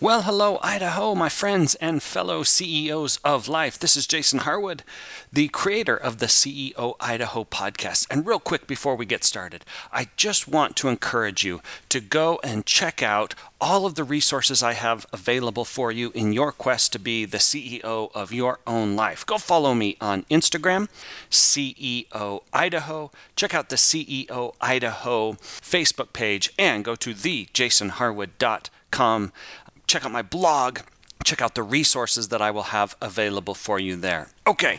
Well, hello, Idaho, my friends and fellow CEOs of life. This is Jason Harwood, the creator of the CEO Idaho Podcast. And real quick before we get started, I just want to encourage you to go and check out all of the resources I have available for you in your quest to be the CEO of your own life. Go follow me on Instagram, CEO Idaho. Check out the CEO Idaho Facebook page and go to thejasonharwood.com. Check out my blog. Check out the resources that I will have available for you there. Okay,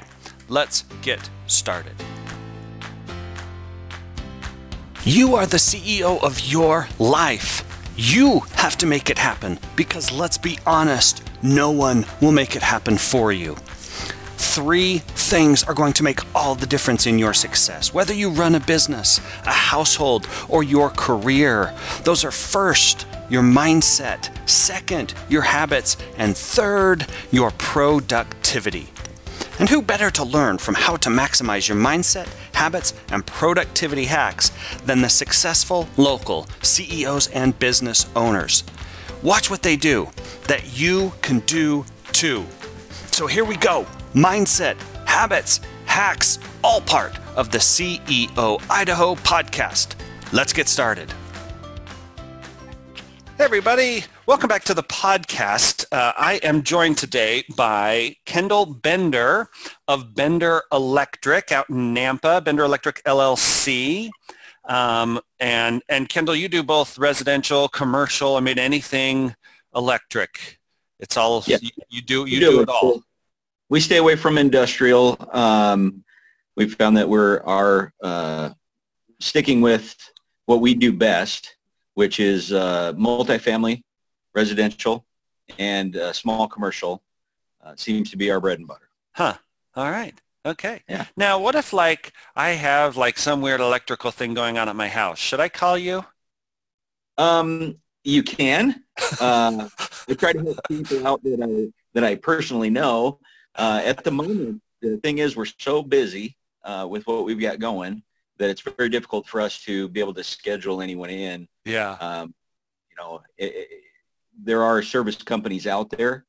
let's get started. You are the CEO of your life. You have to make it happen because, let's be honest, no one will make it happen for you. Three things are going to make all the difference in your success. Whether you run a business, a household, or your career, those are first, your mindset, second, your habits, and third, your productivity. And who better to learn from how to maximize your mindset, habits, and productivity hacks than the successful local CEOs and business owners? Watch what they do that you can do too. So here we go. Mindset, habits, hacks, all part of the CEO Idaho Podcast. Let's get started. Hey everybody, welcome back to the podcast. I am joined today by Kendall Bender of Bender Electric out in Nampa, Bender Electric LLC. And Kendall, you do both residential, commercial, I mean anything electric. It's all, yeah. you do it all. We stay away from industrial. We found that we are sticking with what we do best, which is multifamily, residential, and small commercial. Seems to be our bread and butter. Huh. All right. Okay. Yeah. Now, what if I have some weird electrical thing going on at my house? Should I call you? You can. I try to help people out that I personally know. At the moment, the thing is we're so busy with what we've got going that it's very difficult for us to be able to schedule anyone in. Yeah. There are service companies out there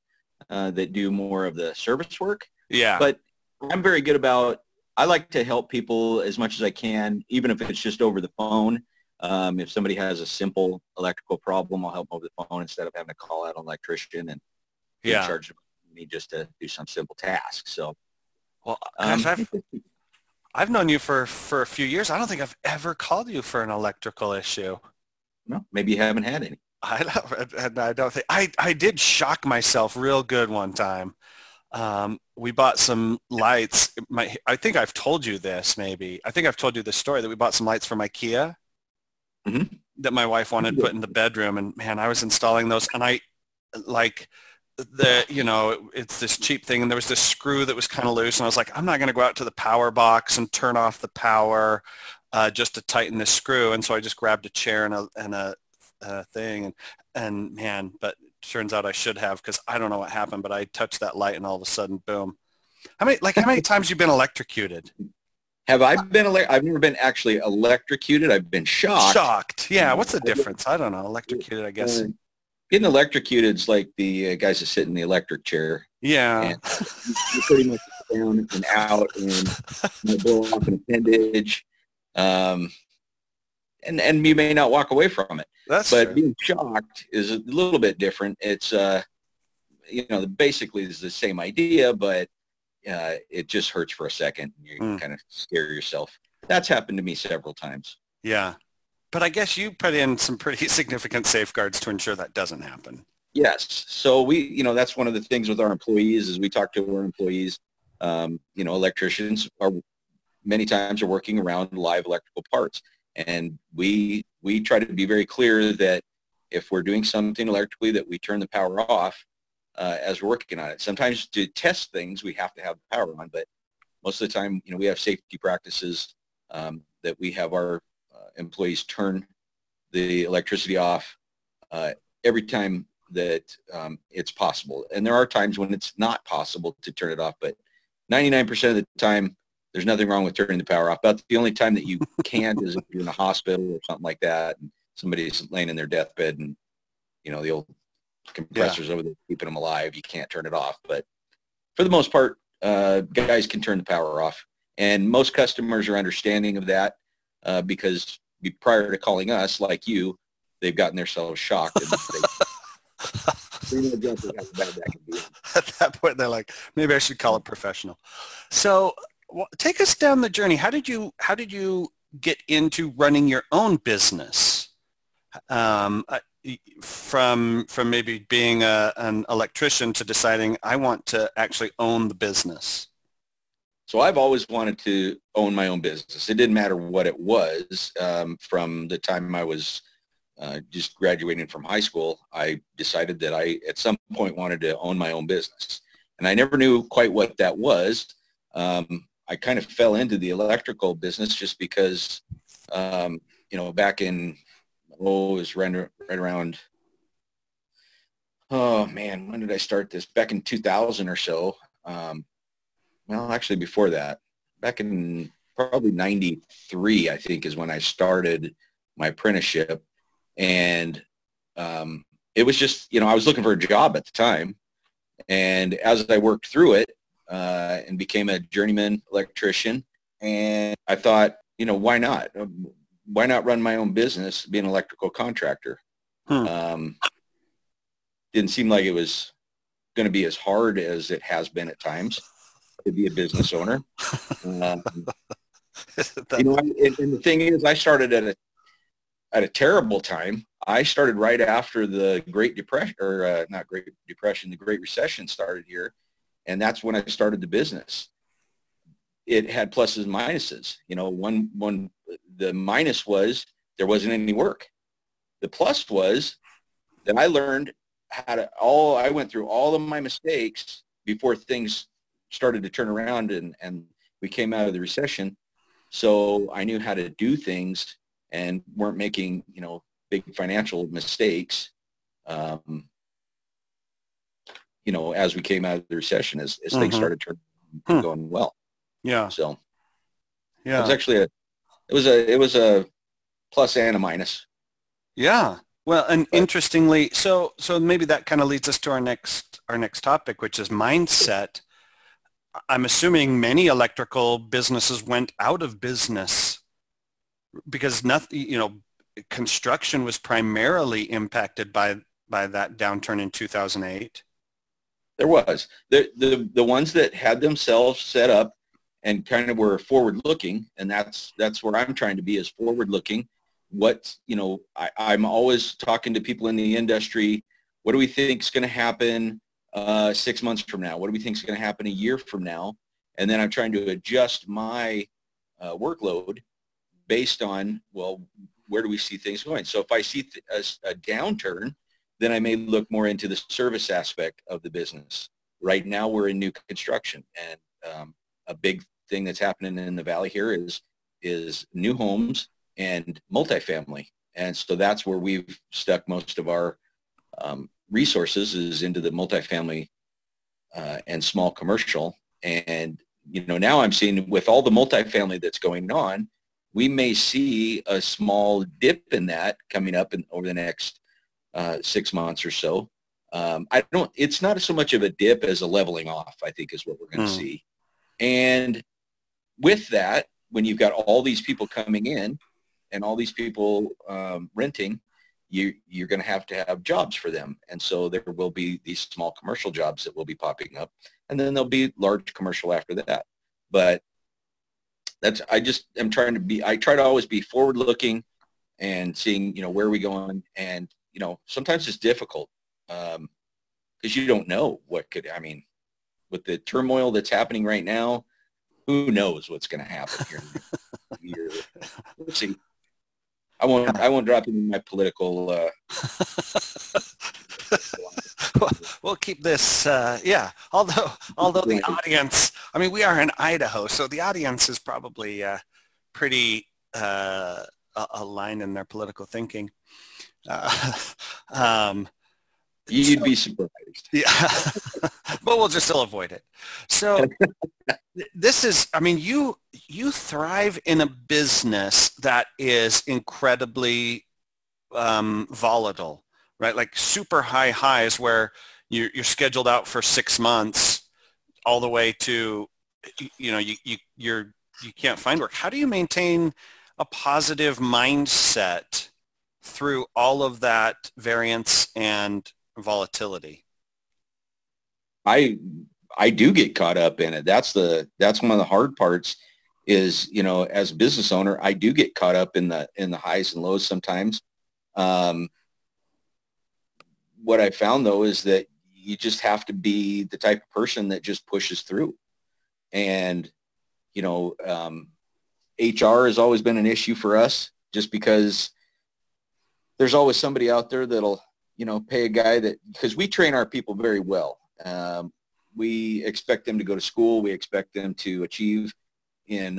that do more of the service work. Yeah. But I'm very good about, I like to help people as much as I can, even if it's just over the phone. If somebody has a simple electrical problem, I'll help them over the phone instead of having to call out an electrician and charge them money just to do some simple task. So, well, gosh, I've known you for a few years. I don't think I've ever called you for an electrical issue. No, maybe you haven't had any. I did shock myself real good one time. We bought some lights. I think I've told you this maybe. I think I've told you this story that we bought some lights from IKEA that my wife wanted put in the bedroom. And man, I was installing those and it's this cheap thing, and there was this screw that was kind of loose, and I was like, I'm not going to go out to the power box and turn off the power just to tighten this screw. And so I just grabbed a chair and a thing, and man, but turns out I should have, because I don't know what happened, but I touched that light and all of a sudden, boom. How many times you been electrocuted? Have I been? I've never been actually electrocuted. I've been shocked. Shocked. Yeah. What's the difference? I don't know. Electrocuted, I guess. Getting electrocuted is like the guys that sit in the electric chair. Yeah. You pretty much down and out and blow off an appendage. And you may not walk away from it. But being shocked is a little bit different. It's, basically is the same idea, but it just hurts for a second. You kind of scare yourself. That's happened to me several times. Yeah. But I guess you put in some pretty significant safeguards to ensure that doesn't happen. Yes. So we, that's one of the things with our employees is we talk to our employees. Electricians are many times working around live electrical parts. And we try to be very clear that if we're doing something electrically that we turn the power off as we're working on it. Sometimes to test things, we have to have the power on, but most of the time, we have safety practices that we have our employees turn the electricity off every time that it's possible. And there are times when it's not possible to turn it off, but 99% of the time, there's nothing wrong with turning the power off. About the only time that you can is if you're in a hospital or something like that, and somebody's laying in their deathbed and, the old compressors over there keeping them alive. You can't turn it off, but for the most part, guys can turn the power off, and most customers are understanding of that because prior to calling us, like you, they've gotten themselves shocked. And at that point, they're like, maybe I should call it professional. So take us down the journey. How did you get into running your own business? From maybe being an electrician to deciding I want to actually own the business. So I've always wanted to own my own business. It didn't matter what it was. From the time I was just graduating from high school, I decided that I at some point wanted to own my own business, and I never knew quite what that was. I kind of fell into the electrical business just because, back in it was right around, when did I start this? Back in 2000 or so. Well, actually before that, back in probably 93, I think, is when I started my apprenticeship. And it was just, I was looking for a job at the time. And as I worked through it and became a journeyman electrician, and I thought, why not? Why not run my own business, be an electrical contractor? Didn't seem like it was going to be as hard as it has been at times to be a business owner. And the thing is, I started at a terrible time. I started right after the Great Depression, or not Great Depression, the Great Recession started here. And that's when I started the business. It had pluses and minuses. The minus was there wasn't any work. The plus was that I learned I went through all of my mistakes before things started to turn around and we came out of the recession. So I knew how to do things and weren't making, big financial mistakes, as we came out of the recession, as things started turning going well. Yeah. So yeah, it was actually it was a plus and a minus. Yeah. Well, and interestingly, so maybe that kind of leads us to our next topic, which is mindset. I'm assuming many electrical businesses went out of business because nothing, construction was primarily impacted by that downturn in 2008. There was the ones that had themselves set up and kind of were forward looking. And that's where I'm trying to be, is forward looking. I'm always talking to people in the industry. What do we think is going to happen 6 months from now? What do we think is going to happen a year from now? And then I'm trying to adjust my workload based on, where do we see things going? So if I see a downturn, then I may look more into the service aspect of the business. Right now we're in new construction, and a big thing that's happening in the valley here is new homes and multifamily, and so that's where we've stuck most of our resources, is into the multifamily and small commercial. And now I'm seeing with all the multifamily that's going on, we may see a small dip in that coming up over the next 6 months or so. It's not so much of a dip as a leveling off, I think, is what we're going to see. And with that, when you've got all these people coming in and all these people renting, you're going to have jobs for them. And so there will be these small commercial jobs that will be popping up, and then there'll be large commercial after that. But I try to always be forward looking and seeing, where are we going? And, sometimes it's difficult because you don't know with the turmoil that's happening right now, who knows what's going to happen here in a year. Let's see. I won't drop into my political. We'll keep this. Although the audience, we are in Idaho, so the audience is probably pretty aligned in their political thinking. You'd be surprised. Yeah, but we'll just still avoid it. So this is, you thrive in a business that is incredibly volatile, right? Like super high highs where you're scheduled out for 6 months all the way to, you know, you can't find work. How do you maintain a positive mindset through all of that variance and volatility? I do get caught up in it. That's one of the hard parts is, you know, as a business owner, I do get caught up in the highs and lows sometimes. What I found though is that you just have to be the type of person that just pushes through. And, you know, HR has always been an issue for us just because there's always somebody out there that'll, you know, pay a guy that, because we train our people very well. We expect them to go to school. We expect them to achieve in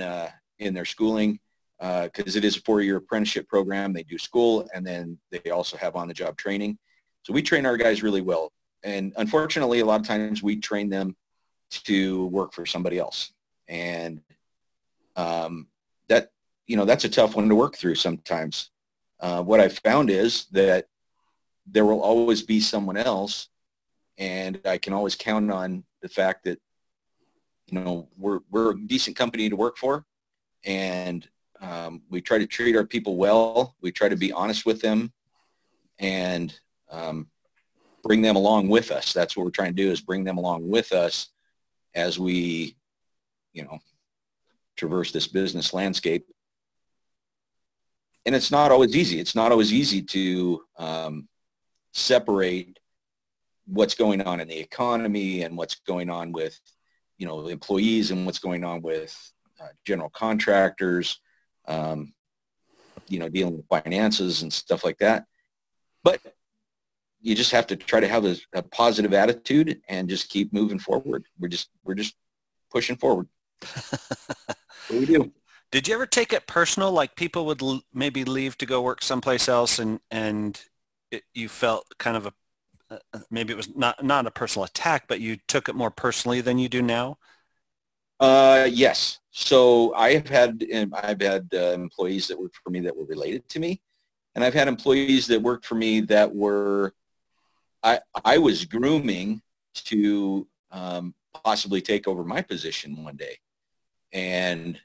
their schooling because it is a 4-year apprenticeship program. They do school and then they also have on-the-job training. So we train our guys really well. And unfortunately, a lot of times we train them to work for somebody else. And that, you know, that's a tough one to work through sometimes. What I've found is that there will always be someone else, and I can always count on the fact that, you know, we're a decent company to work for, and we try to treat our people well. We try to be honest with them and bring them along with us. That's what we're trying to do, is bring them along with us as we, you know, traverse this business landscape. And it's not always easy. It's not always easy to separate what's going on in the economy and what's going on with, you know, employees and what's going on with general contractors, you know, dealing with finances and stuff like that. But you just have to try to have a positive attitude and just keep moving forward. We're just pushing forward. What do we do? Did you ever take it personal, like people would maybe leave to go work someplace else and you felt kind of maybe it was not a personal attack, but you took it more personally than you do now? Yes. So I've had employees that worked for me that were related to me, and I've had employees that worked for me that were I was grooming to possibly take over my position one day. And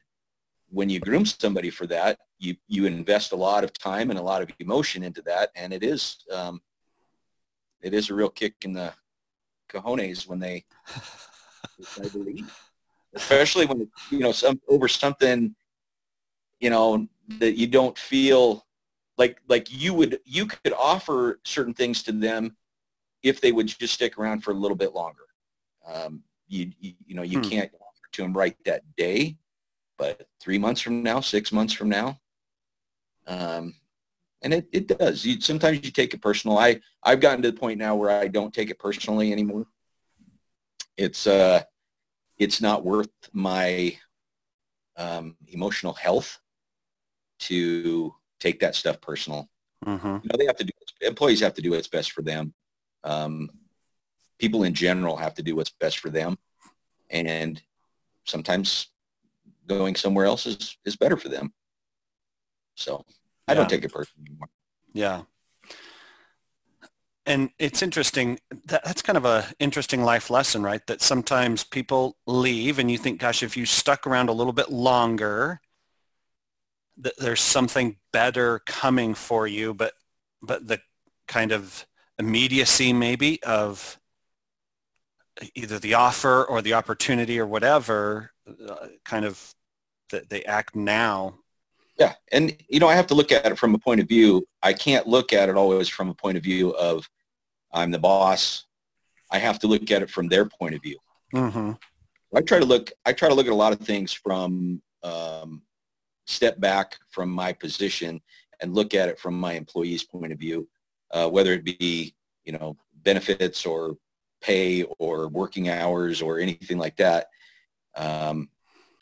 when you groom somebody for that, you invest a lot of time and a lot of emotion into that, and it is a real kick in the cojones when they decide to leave, especially when, you know, over something, you know, that you don't feel like you could offer certain things to them if they would just stick around for a little bit longer. You can't offer to them right that day. But 3 months from now, 6 months from now, and it does. Sometimes you take it personal. I've gotten to the point now where I don't take it personally anymore. It's not worth my emotional health to take that stuff personal. Mm-hmm. You know, employees have to do what's best for them. People in general have to do what's best for them, and sometimes going somewhere else is better for them. So I don't take it personally anymore. Yeah. And it's interesting. That's kind of a interesting life lesson, right? That sometimes people leave and you think, gosh, if you stuck around a little bit longer, there's something better coming for you. But the kind of immediacy maybe of either the offer or the opportunity or whatever, kind of they act now. Yeah. And, you know, I have to look at it from a point of view. I can't look at it always from a point of view of I'm the boss. I have to look at it from their point of view. Mm-hmm. I try to look at a lot of things from step back from my position and look at it from my employee's point of view, whether it be, you know, benefits or pay or working hours or anything like that.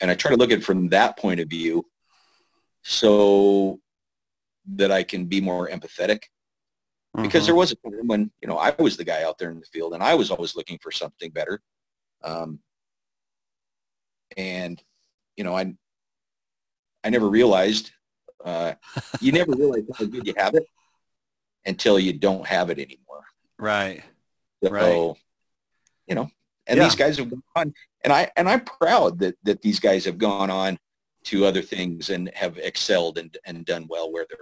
And I try to look at it from that point of view so that I can be more empathetic, because there was a time when, you know, I was the guy out there in the field and I was always looking for something better. And, you know, I never realized, you never realize how good you have it until you don't have it anymore. Right. So, right. You know, and these guys have gone on, and I'm proud that these guys have gone on to other things and have excelled and done well where they're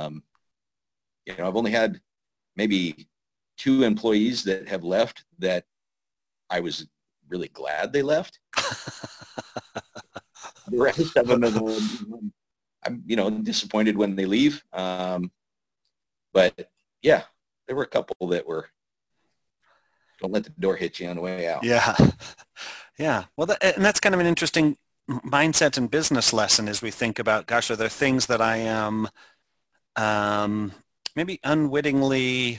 at. You know, I've only had maybe 2 employees that have left that I was really glad they left. The rest of them, I'm, you know, disappointed when they leave. But yeah, there were a couple that were, don't let the door hit you on the way out. Yeah. Yeah. Well, and that's kind of an interesting mindset and business lesson as we think about, gosh, are there things that I am maybe unwittingly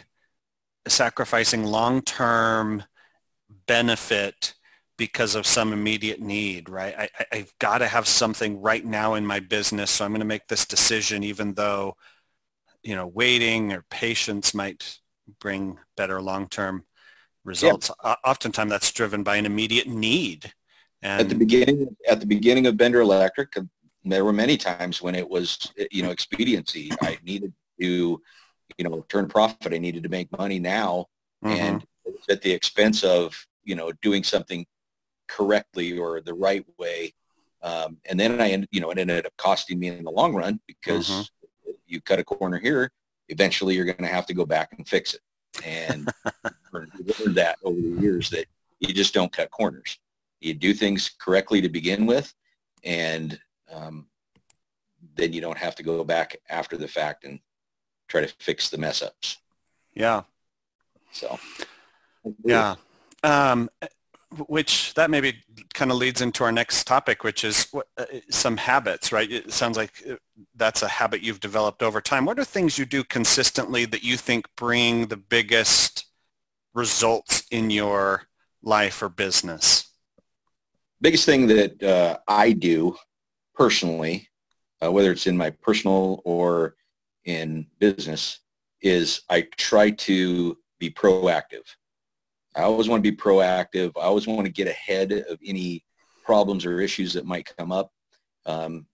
sacrificing long-term benefit because of some immediate need, right? I've got to have something right now in my business, so I'm going to make this decision, even though, you know, waiting or patience might bring better long-term results. Yep. Oftentimes that's driven by an immediate need. And at the beginning of Bender Electric, there were many times when it was, you know, expediency. I needed to, you know, turn profit. I needed to make money now. Mm-hmm. And it was at the expense of, you know, doing something correctly or the right way. And then it ended up costing me in the long run, because mm-hmm. you cut a corner here, eventually you're going to have to go back and fix it. And learned that over the years, that you just don't cut corners. You do things correctly to begin with, and then you don't have to go back after the fact and try to fix the mess ups. Yeah. So. Yeah. Which that maybe kind of leads into our next topic, which is some habits, right? It sounds like that's a habit you've developed over time. What are things you do consistently that you think bring the biggest results in your life or business? Biggest thing that I do personally, whether it's in my personal or in business, is I try to be proactive. I always want to be proactive. I always want to get ahead of any problems or issues that might come up. Try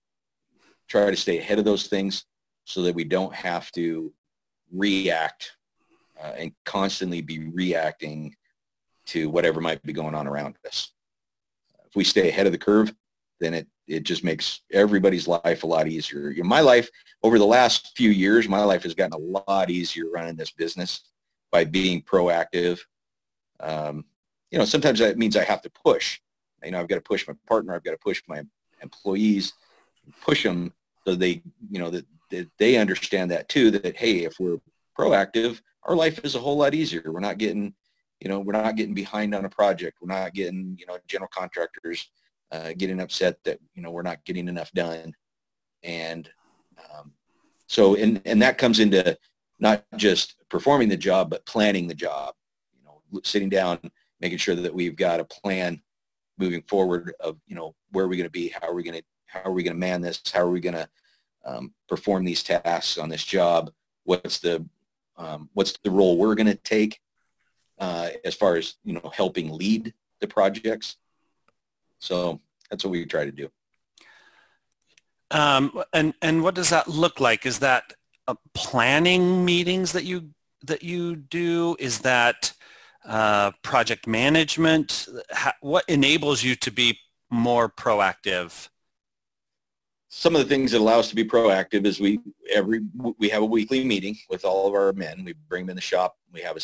to stay ahead of those things so that we don't have to react and constantly be reacting to whatever might be going on around us. If we stay ahead of the curve, then it just makes everybody's life a lot easier. You know, my life over the last few years, my life has gotten a lot easier running this business by being proactive. You know, sometimes that means I have to push. You know, I've got to push my partner. I've got to push my employees, push them so they, you know, that they understand that too, that, hey, if we're proactive, our life is a whole lot easier. We're not getting, you know, we're not getting behind on a project. We're not getting, you know, general contractors getting upset that, you know, we're not getting enough done. And so, and that comes into not just performing the job, but planning the job. Sitting down, making sure that we've got a plan moving forward of, you know, where are we going to be, how are we going to man this, how are we going to perform these tasks on this job, what's the role we're going to take as far as, you know, helping lead the projects. So that's what we try to do. And what does that look like? Is that planning meetings that you do? Is that project management? What enables you to be more proactive? Some of the things that allow us to be proactive is we have a weekly meeting with all of our men. We bring them in the shop. We have a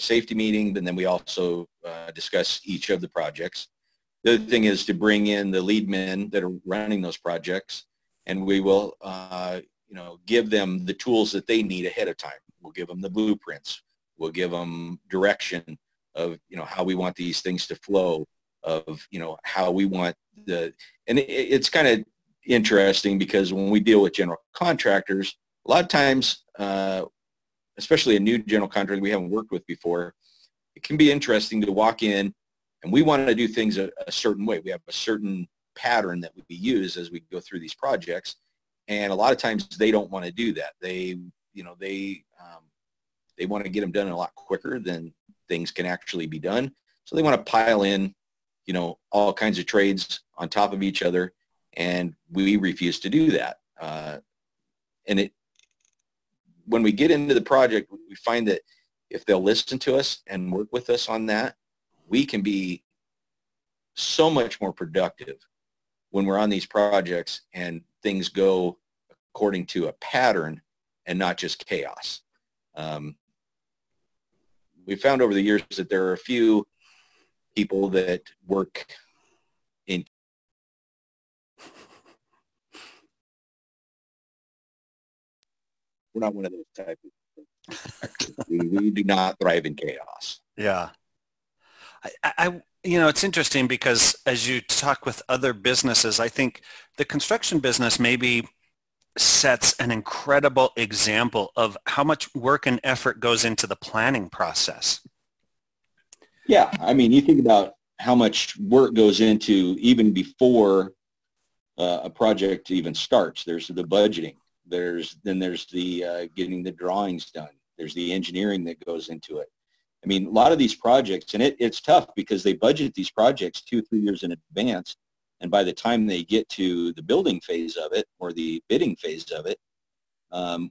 safety meeting, and then we also discuss each of the projects. The other thing is to bring in the lead men that are running those projects, and we will give them the tools that they need ahead of time. We'll give them the blueprints. We'll give them direction of, you know, how we want these things to flow, of, you know, how we want and it's kind of interesting, because when we deal with general contractors, a lot of times, especially a new general contractor we haven't worked with before, it can be interesting to walk in and we want to do things a certain way. We have a certain pattern that we use as we go through these projects. And a lot of times they don't want to do that. They want to get them done a lot quicker than things can actually be done. So they want to pile in, you know, all kinds of trades on top of each other. And we refuse to do that. And when we get into the project, we find that if they'll listen to us and work with us on that, we can be so much more productive when we're on these projects and things go according to a pattern and not just chaos. We found over the years that there are a few people that work in we're not one of those type of people. We do not thrive in chaos. Yeah. I you know, it's interesting because as you talk with other businesses, I think the construction business maybe sets an incredible example of how much work and effort goes into the planning process. Yeah. I mean, you think about how much work goes into even before a project even starts. There's the budgeting. There's the getting the drawings done. There's the engineering that goes into it. I mean, a lot of these projects, and it's tough because they budget these projects 2 or 3 years in advance, and by the time they get to the building phase of it or the bidding phase of it,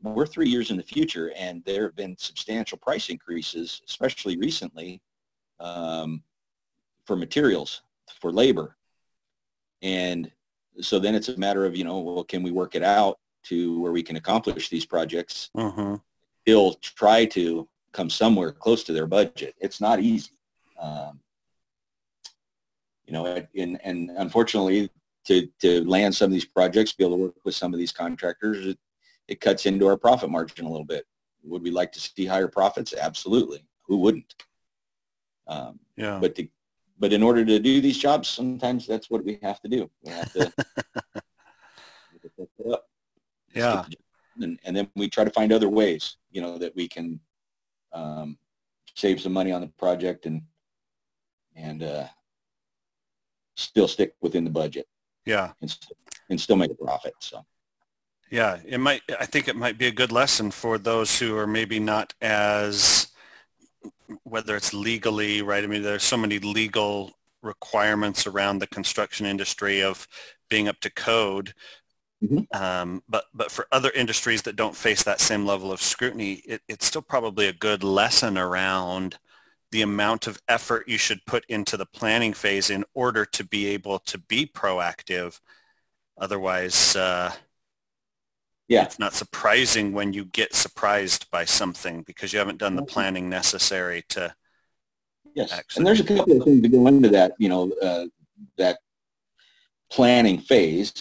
we're 3 years in the future, and there have been substantial price increases, especially recently, for materials, for labor. And so then it's a matter of, you know, well, can we work it out to where we can accomplish these projects? Mm-hmm. Still try to come somewhere close to their budget. It's not easy. You know, and unfortunately, to land some of these projects, be able to work with some of these contractors, it cuts into our profit margin a little bit. Would we like to see higher profits? Absolutely. Who wouldn't? Yeah. But in order to do these jobs, sometimes that's what we have to do. We have to yeah. And then we try to find other ways, you know, that we can save some money on the project and still stick within the budget. Yeah. And still make a profit. So. Yeah. I think it might be a good lesson for those who are maybe not as, whether it's legally, right? I mean, there's so many legal requirements around the construction industry of being up to code. Mm-hmm. But for other industries that don't face that same level of scrutiny, it's still probably a good lesson around the amount of effort you should put into the planning phase in order to be able to be proactive. Otherwise, it's not surprising when you get surprised by something because you haven't done the planning necessary to. Yes, and there's a couple of things to go into that, you know, that planning phase.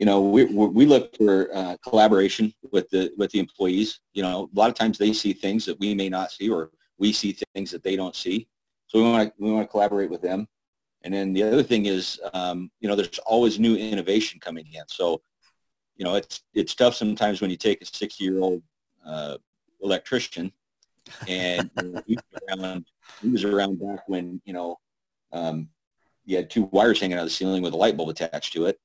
You know, we look for collaboration with the employees. You know, a lot of times they see things that we may not see, or we see things that they don't see. So we want to collaborate with them. And then the other thing is, you know, there's always new innovation coming in. So, you know, it's tough sometimes when you take a 60-year-old electrician, and you know, he was around back when, you know, you had two wires hanging out of the ceiling with a light bulb attached to it.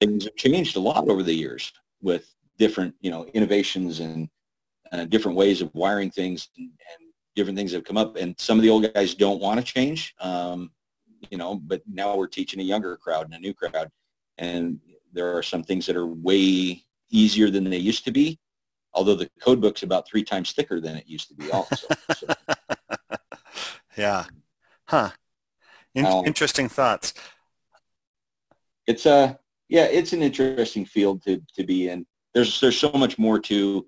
Things have changed a lot over the years with different, you know, innovations and different ways of wiring things and different things that have come up. And some of the old guys don't want to change, you know, but now we're teaching a younger crowd and a new crowd. And there are some things that are way easier than they used to be, although the code book's about 3 times thicker than it used to be also. So. Yeah. Huh. Interesting thoughts. It's it's an interesting field to be in. There's so much more to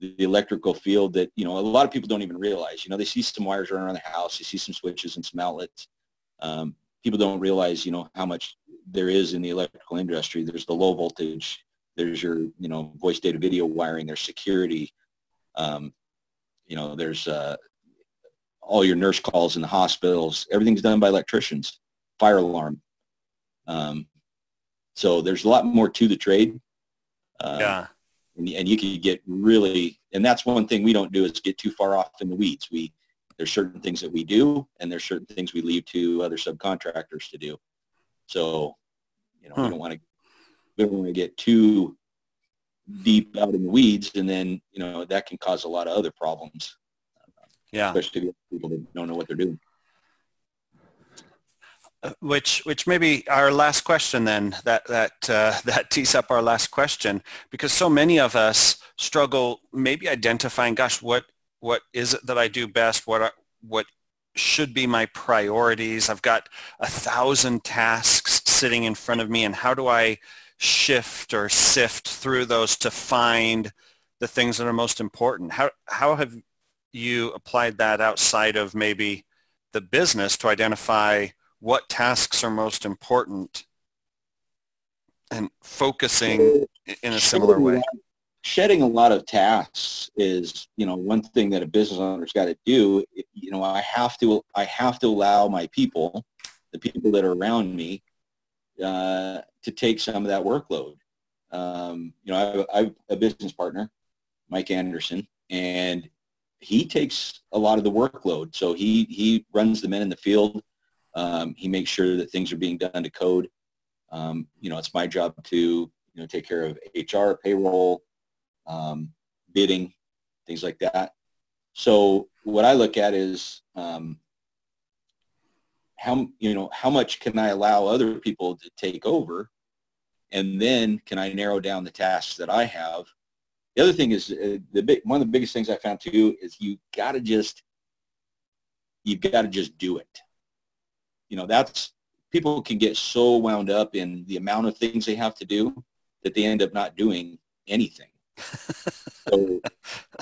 the electrical field that, you know, a lot of people don't even realize. You know, they see some wires running around the house, you see some switches and some outlets. People don't realize, you know, how much there is in the electrical industry. There's the low voltage. There's your, you know, voice data video wiring. There's security. You know, there's all your nurse calls in the hospitals. Everything's done by electricians. Fire alarm. So there's a lot more to the trade. Yeah. And you can get really, and that's one thing we don't do is get too far off in the weeds. There's certain things that we do, and there's certain things we leave to other subcontractors to do. So, you know, we don't want to get too deep out in the weeds, and then, you know, that can cause a lot of other problems. Yeah. Especially people that don't know what they're doing. Which maybe our last question then, that tees up our last question, because so many of us struggle maybe identifying, gosh, what is it that I do best? What should be my priorities? I've got 1,000 tasks sitting in front of me, and how do I shift or sift through those to find the things that are most important? How have you applied that outside of maybe the business to identify what tasks are most important and focusing in a similar way? Shedding a lot of tasks is, one thing that a business owner's got to do. I have to allow my people, the people that are around me, to take some of that workload. I have a business partner, Mike Anderson, and he takes a lot of the workload. So he runs the men in the field. He makes sure that things are being done to code. It's my job to take care of HR, payroll, bidding, things like that. So what I look at is how much can I allow other people to take over, and then can I narrow down the tasks that I have. The other thing is one of the biggest things I found too is you've got to just do it. That's, people can get so wound up in the amount of things they have to do that they end up not doing anything. So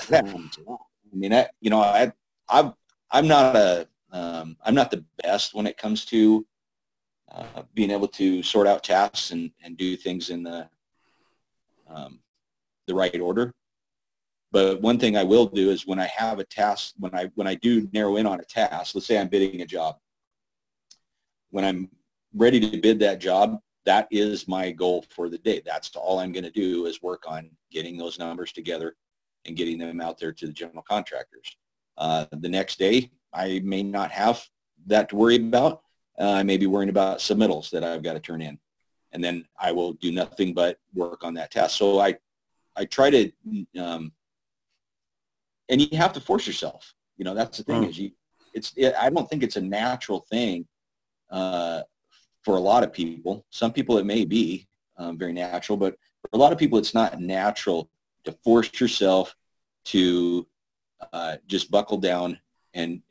that happens a lot. I'm not the best when it comes to being able to sort out tasks and do things in the right order. But one thing I will do is when I have a task, when I do narrow in on a task, let's say I'm bidding a job. When I'm ready to bid that job, that is my goal for the day. That's all I'm going to do is work on getting those numbers together and getting them out there to the general contractors. The next day, I may not have that to worry about. I may be worrying about submittals that I've got to turn in. And then I will do nothing but work on that task. So I try to, and you have to force yourself. That's the thing. I don't think it's a natural thing. For a lot of people, some people it may be very natural, but for a lot of people it's not natural to force yourself to just buckle down and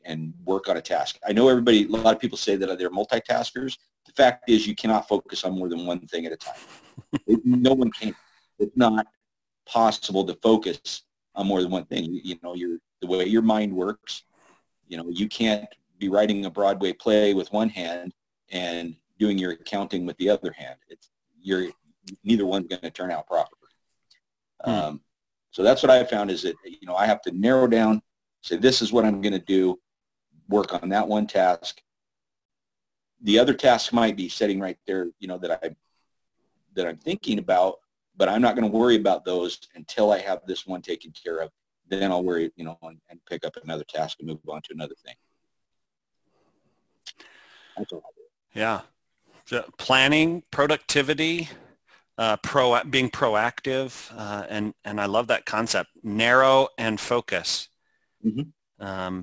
work on a task. I know a lot of people say that they're multitaskers. The fact is you cannot focus on more than one thing at a time. No one can. It's not possible to focus on more than one thing. The way your mind works, you can't be writing a Broadway play with one hand and doing your accounting with the other hand. Neither one's going to turn out properly. So that's what I found is that, I have to narrow down, say, this is what I'm going to do, work on that one task. The other task might be sitting right there, that I'm thinking about, but I'm not going to worry about those until I have this one taken care of. Then I'll worry, and pick up another task and move on to another thing. Yeah. Planning, productivity, being proactive, and I love that concept, narrow and focus. Mm-hmm.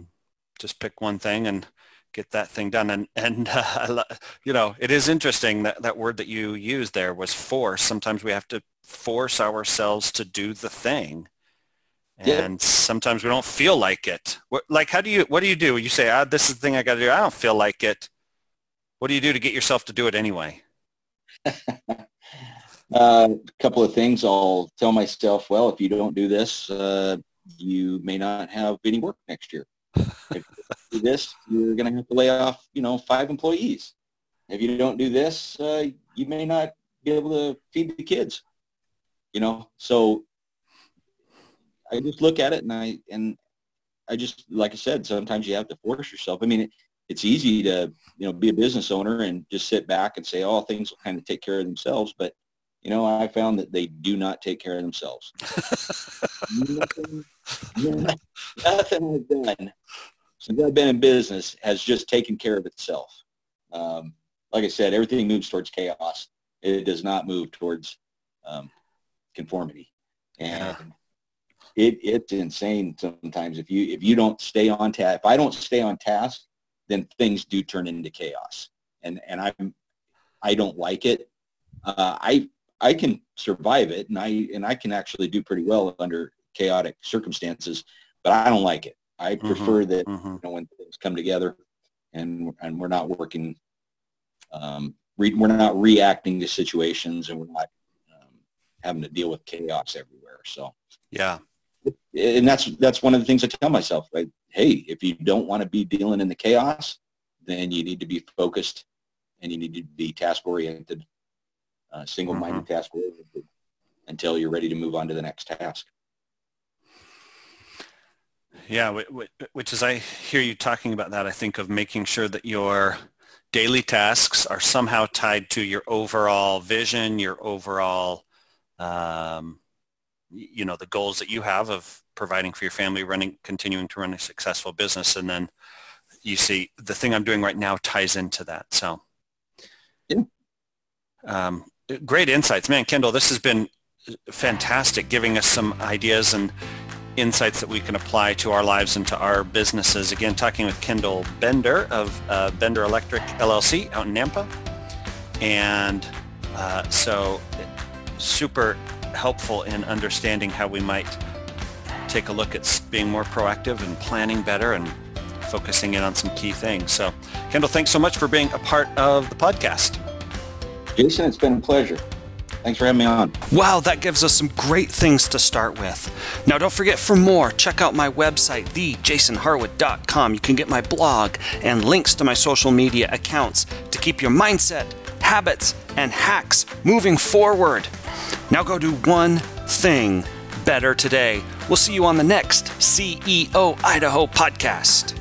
Just pick one thing and get that thing done. And it is interesting that word that you used there was force. Sometimes we have to force ourselves to do the thing. And sometimes we don't feel like it. What do you do? You say, this is the thing I got to do. I don't feel like it. What do you do to get yourself to do it anyway? A couple of things. I'll tell myself, well, if you don't do this, you may not have any work next year. If you do this, you're going to have to lay off, 5 employees. If you don't do this, you may not be able to feed the kids. So I just look at it and I just, like I said, sometimes you have to force yourself. It's easy to, be a business owner and just sit back and say, oh, things will kind of take care of themselves. But, I found that they do not take care of themselves. Nothing I've done since I've been in business has just taken care of itself. Like I said, everything moves towards chaos. It does not move towards conformity. And it's insane sometimes. If I don't stay on task, then things do turn into chaos. and I don't like it. I can survive it, and I can actually do pretty well under chaotic circumstances, but I don't like it. I prefer that you know, when things come together, and we're not working, we're not reacting to situations, and we're not having to deal with chaos everywhere. So yeah, and that's one of the things I tell myself. Like, hey, if you don't want to be dealing in the chaos, then you need to be focused, and you need to be task oriented, single-minded task oriented, until you're ready to move on to the next task. Yeah, which as I hear you talking about that, I think of making sure that your daily tasks are somehow tied to your overall vision, your overall, you know, the goals that you have of providing for your family, continuing to run a successful business. And then you see the thing I'm doing right now ties into that. So yeah. Great insights, man. Kendall, this has been fantastic, giving us some ideas and insights that we can apply to our lives and to our businesses. Again, talking with Kendall Bender of Bender Electric LLC out in Nampa. And so super helpful in understanding how we might take a look at being more proactive and planning better and focusing in on some key things. So Kendall, thanks so much for being a part of the podcast. Jason, it's been a pleasure. Thanks for having me on. Wow, that gives us some great things to start with. Now, don't forget, for more, check out my website, thejasonharwood.com. You can get my blog and links to my social media accounts to keep your mindset, habits, and hacks moving forward. Now go do one thing better today. We'll see you on the next CEO Idaho podcast.